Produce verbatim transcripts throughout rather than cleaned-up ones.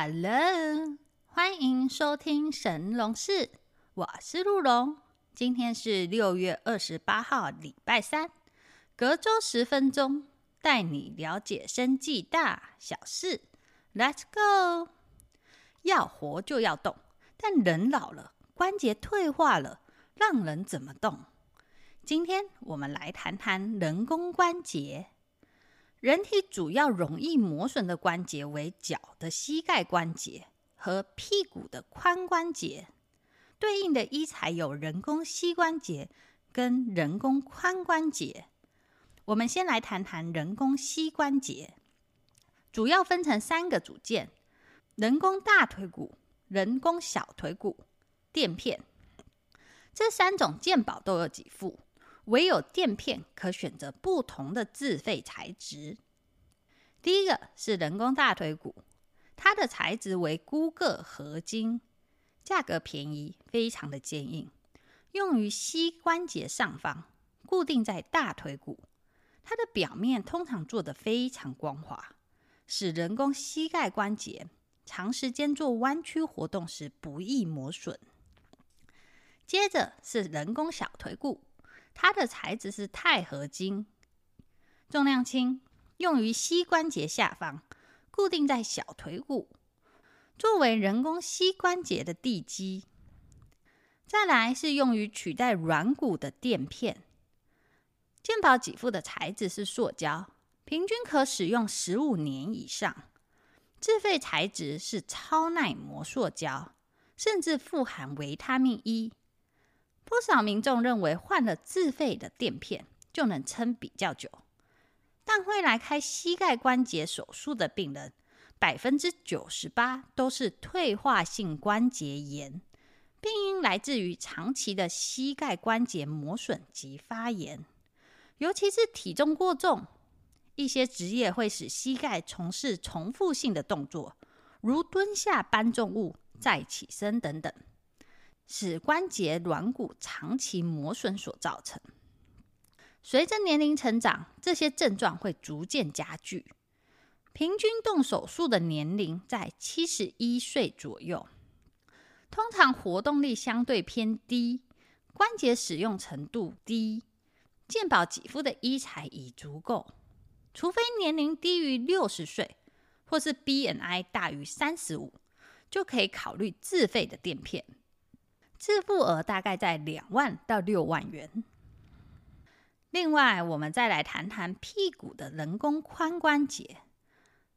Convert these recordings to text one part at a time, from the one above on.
Hello， 欢迎收听神农氏，我是陆龙。今天是六月二十八号，礼拜三，隔周十分钟，带你了解生计大小事。Let's go！ 要活就要动，但人老了，关节退化了，让人怎么动？今天我们来谈谈人工关节。人体主要容易磨损的关节为脚的膝盖关节和屁股的髋关节，对应的医材有人工膝关节跟人工髋关节。我们先来谈谈人工膝关节，主要分成三个组件：人工大腿骨、人工小腿骨、垫片。这三种健保都有给付，唯有垫片可选择不同的自费材质。第一个是人工大腿骨，它的材质为钴铬合金，价格便宜，非常的坚硬，用于膝关节上方，固定在大腿骨。它的表面通常做得非常光滑，使人工膝盖关节长时间做弯曲活动时不易磨损。接着是人工小腿骨，它的材质是钛合金，重量轻，用于膝关节下方，固定在小腿骨，作为人工膝关节的地基。再来是用于取代软骨的垫片，健保给付的材质是塑胶，平均可使用十五年以上。自费材质是超耐磨塑胶，甚至富含维他命 E。不少民众认为换了自费的垫片就能撑比较久，但会来开膝盖关节手术的病人 百分之九十八 都是退化性关节炎，病因来自于长期的膝盖关节磨损及发炎。尤其是体重过重，一些职业会使膝盖从事重复性的动作，如蹲下搬重物、再起身等等，使关节软骨长期磨损所造成。随着年龄成长，这些症状会逐渐加剧，平均动手术的年龄在七十一岁左右。通常活动力相对偏低，关节使用程度低，健保给付的医材已足够，除非年龄低于六十岁或是 B M I 大于三十五，就可以考虑自费的垫片，自付额大概在两万到六万元。另外，我们再来谈谈屁股的人工髋关节。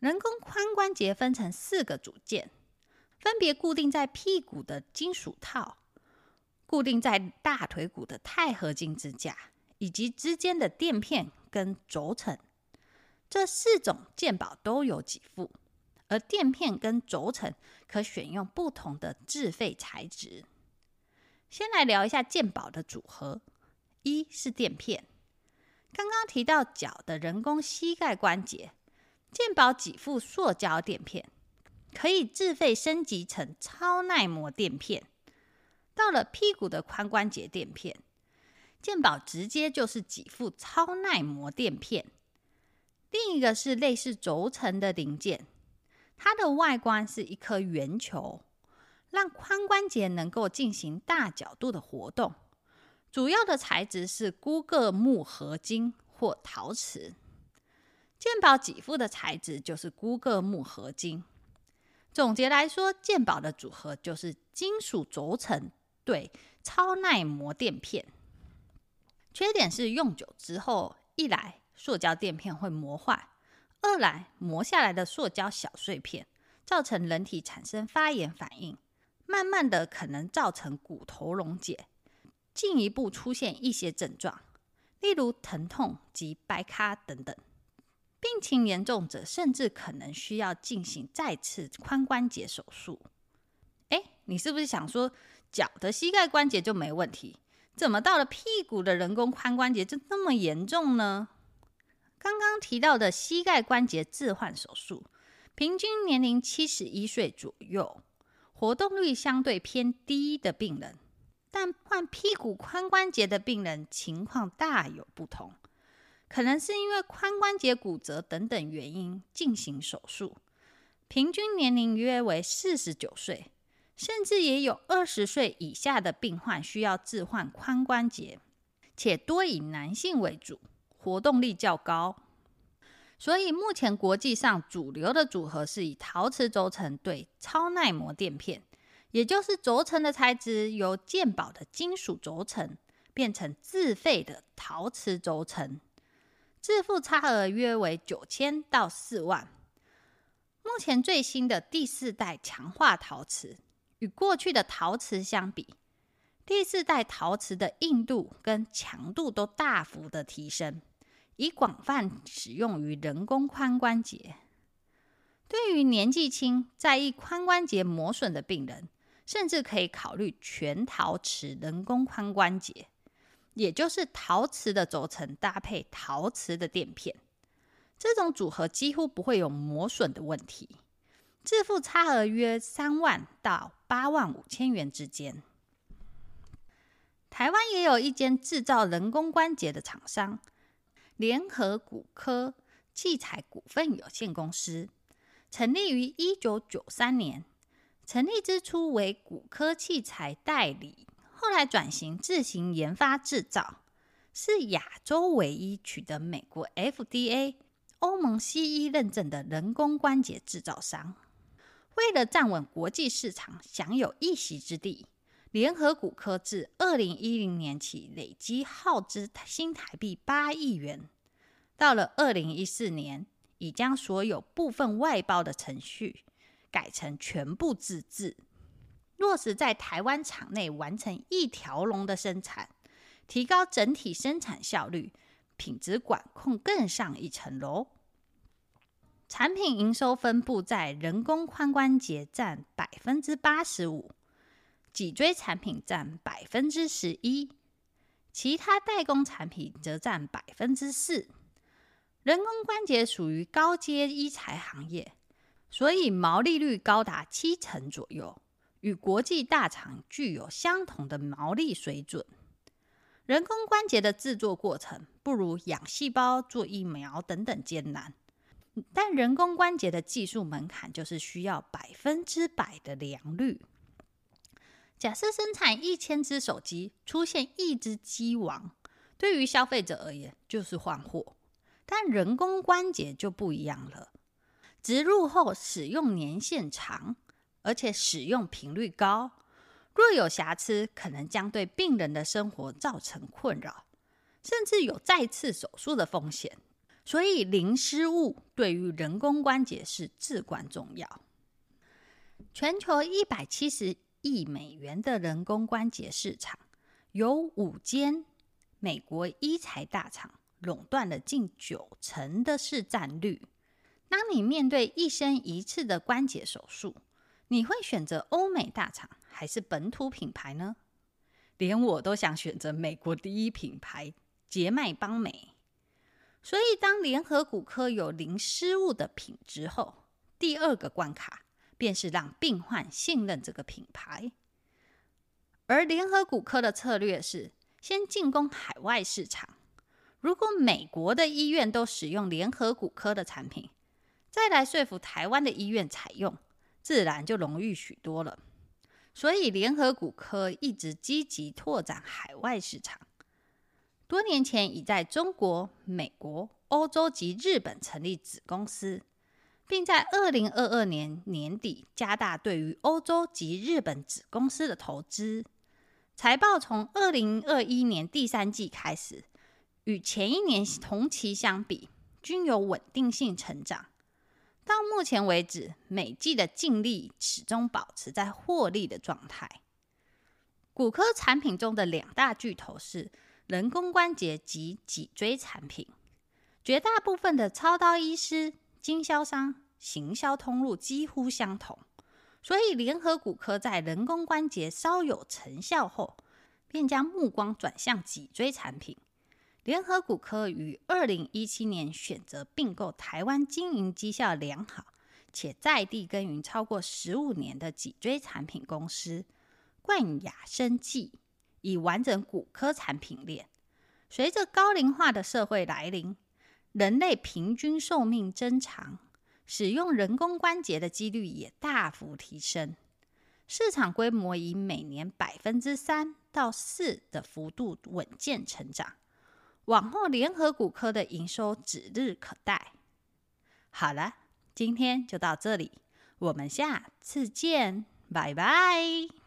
人工髋关节分成四个组件，分别固定在屁股的金属套，固定在大腿骨的钛合金支架，以及之间的垫片跟轴承。这四种健保都有给付，而垫片跟轴承可选用不同的自费材质。先来聊一下健保的组合。一是垫片，刚刚提到脚的人工膝盖关节，健保给付塑胶垫片，可以自费升级成超耐磨垫片。到了屁股的髋关节垫片，健保直接就是给付超耐磨垫片。另一个是类似轴承的零件，它的外观是一颗圆球，让髋关节能够进行大角度的活动，主要的材质是钴铬钼合金或陶瓷。健保给付的材质就是钴铬钼合金。总结来说，健保的组合就是金属轴承对超耐磨垫片。缺点是用久之后，一来塑胶垫片会磨坏，二来磨下来的塑胶小碎片造成人体产生发炎反应，慢慢的可能造成骨头溶解，进一步出现一些症状，例如疼痛及白卡等等。病情严重者甚至可能需要进行再次髋关节手术。哎，你是不是想说脚的膝盖关节就没问题，怎么到了屁股的人工髋关节就那么严重呢？刚刚提到的膝盖关节置换手术，平均年龄七十一岁左右，活动率相对偏低的病人，但患屁股髋关节的病人情况大有不同，可能是因为髋关节骨折等等原因进行手术，平均年龄约为四十九岁，甚至也有二十岁以下的病患需要置换髋关节，且多以男性为主，活动力较高。所以目前国际上主流的组合是以陶瓷轴承对超耐磨垫片，也就是轴承的材质由健保的金属轴承变成自费的陶瓷轴承，自付差额约为九千到四万。目前最新的第四代强化陶瓷与过去的陶瓷相比，第四代陶瓷的硬度跟强度都大幅的提升，以广泛使用于人工髋关节。对于年纪轻在意髋关节磨损的病人，甚至可以考虑全陶瓷人工髋关节，也就是陶瓷的轴承搭配陶瓷的垫片，这种组合几乎不会有磨损的问题，自付差额约三万到八万五千元之间。台湾也有一间制造人工关节的厂商，联合骨科器材股份有限公司，成立于一九九三年，成立之初为骨科器材代理，后来转型自行研发制造，是亚洲唯一取得美国 F D A、 欧盟 C E 认证的人工关节制造商。为了站稳国际市场，享有一席之地，联合骨科自二零一零年起累积耗资新台币八亿元，到了二零一四年已将所有部分外包的程序改成全部自制，落实在台湾厂内完成一条龙的生产，提高整体生产效率，品质管控更上一层楼。产品营收分布在人工髋关节占 百分之八十五， 脊椎产品占 百分之十一， 其他代工产品则占 百分之四。 人工关节属于高阶医材行业，所以毛利率高达七成左右，与国际大厂具有相同的毛利水准。人工关节的制作过程不如养细胞、做疫苗等等艰难，但人工关节的技术门槛就是需要百分之百的良率。假设生产一千只手机，出现一只机王，对于消费者而言就是换货，但人工关节就不一样了。植入后使用年限长，而且使用频率高，若有瑕疵可能将对病人的生活造成困扰，甚至有再次手术的风险，所以零失误对于人工关节是至关重要。全球一百七十亿美元的人工关节市场，有五间美国医材大厂垄断了近九成的市占率。当你面对一生一次的关节手术，你会选择欧美大厂还是本土品牌呢？连我都想选择美国第一品牌捷迈邦美。所以当联合骨科有零失误的品质后，第二个关卡便是让病患信任这个品牌。而联合骨科的策略是先进攻海外市场，如果美国的医院都使用联合骨科的产品，再来说服台湾的医院采用，自然就容易许多了。所以联合骨科一直积极拓展海外市场，多年前已在中国、美国、欧洲及日本成立子公司，并在二零二二年年底加大对于欧洲及日本子公司的投资。财报从二零二一年第三季开始，与前一年同期相比均有稳定性成长，到目前为止每季的净利始终保持在获利的状态。骨科产品中的两大巨头是人工关节及脊椎产品，绝大部分的操刀医师、经销商、行销通路几乎相同，所以联合骨科在人工关节稍有成效后，便将目光转向脊椎产品。联合骨科于二零一七年选择并购台湾经营绩效良好且在地耕耘超过十五年的脊椎产品公司冠亚生技，以完整骨科产品链。随着高龄化的社会来临，人类平均寿命增长，使用人工关节的几率也大幅提升。市场规模以每年 百分之三 到 百分之四 的幅度稳健成长，往后联合骨科的营收指日可待。好了，今天就到这里，我们下次见，拜拜。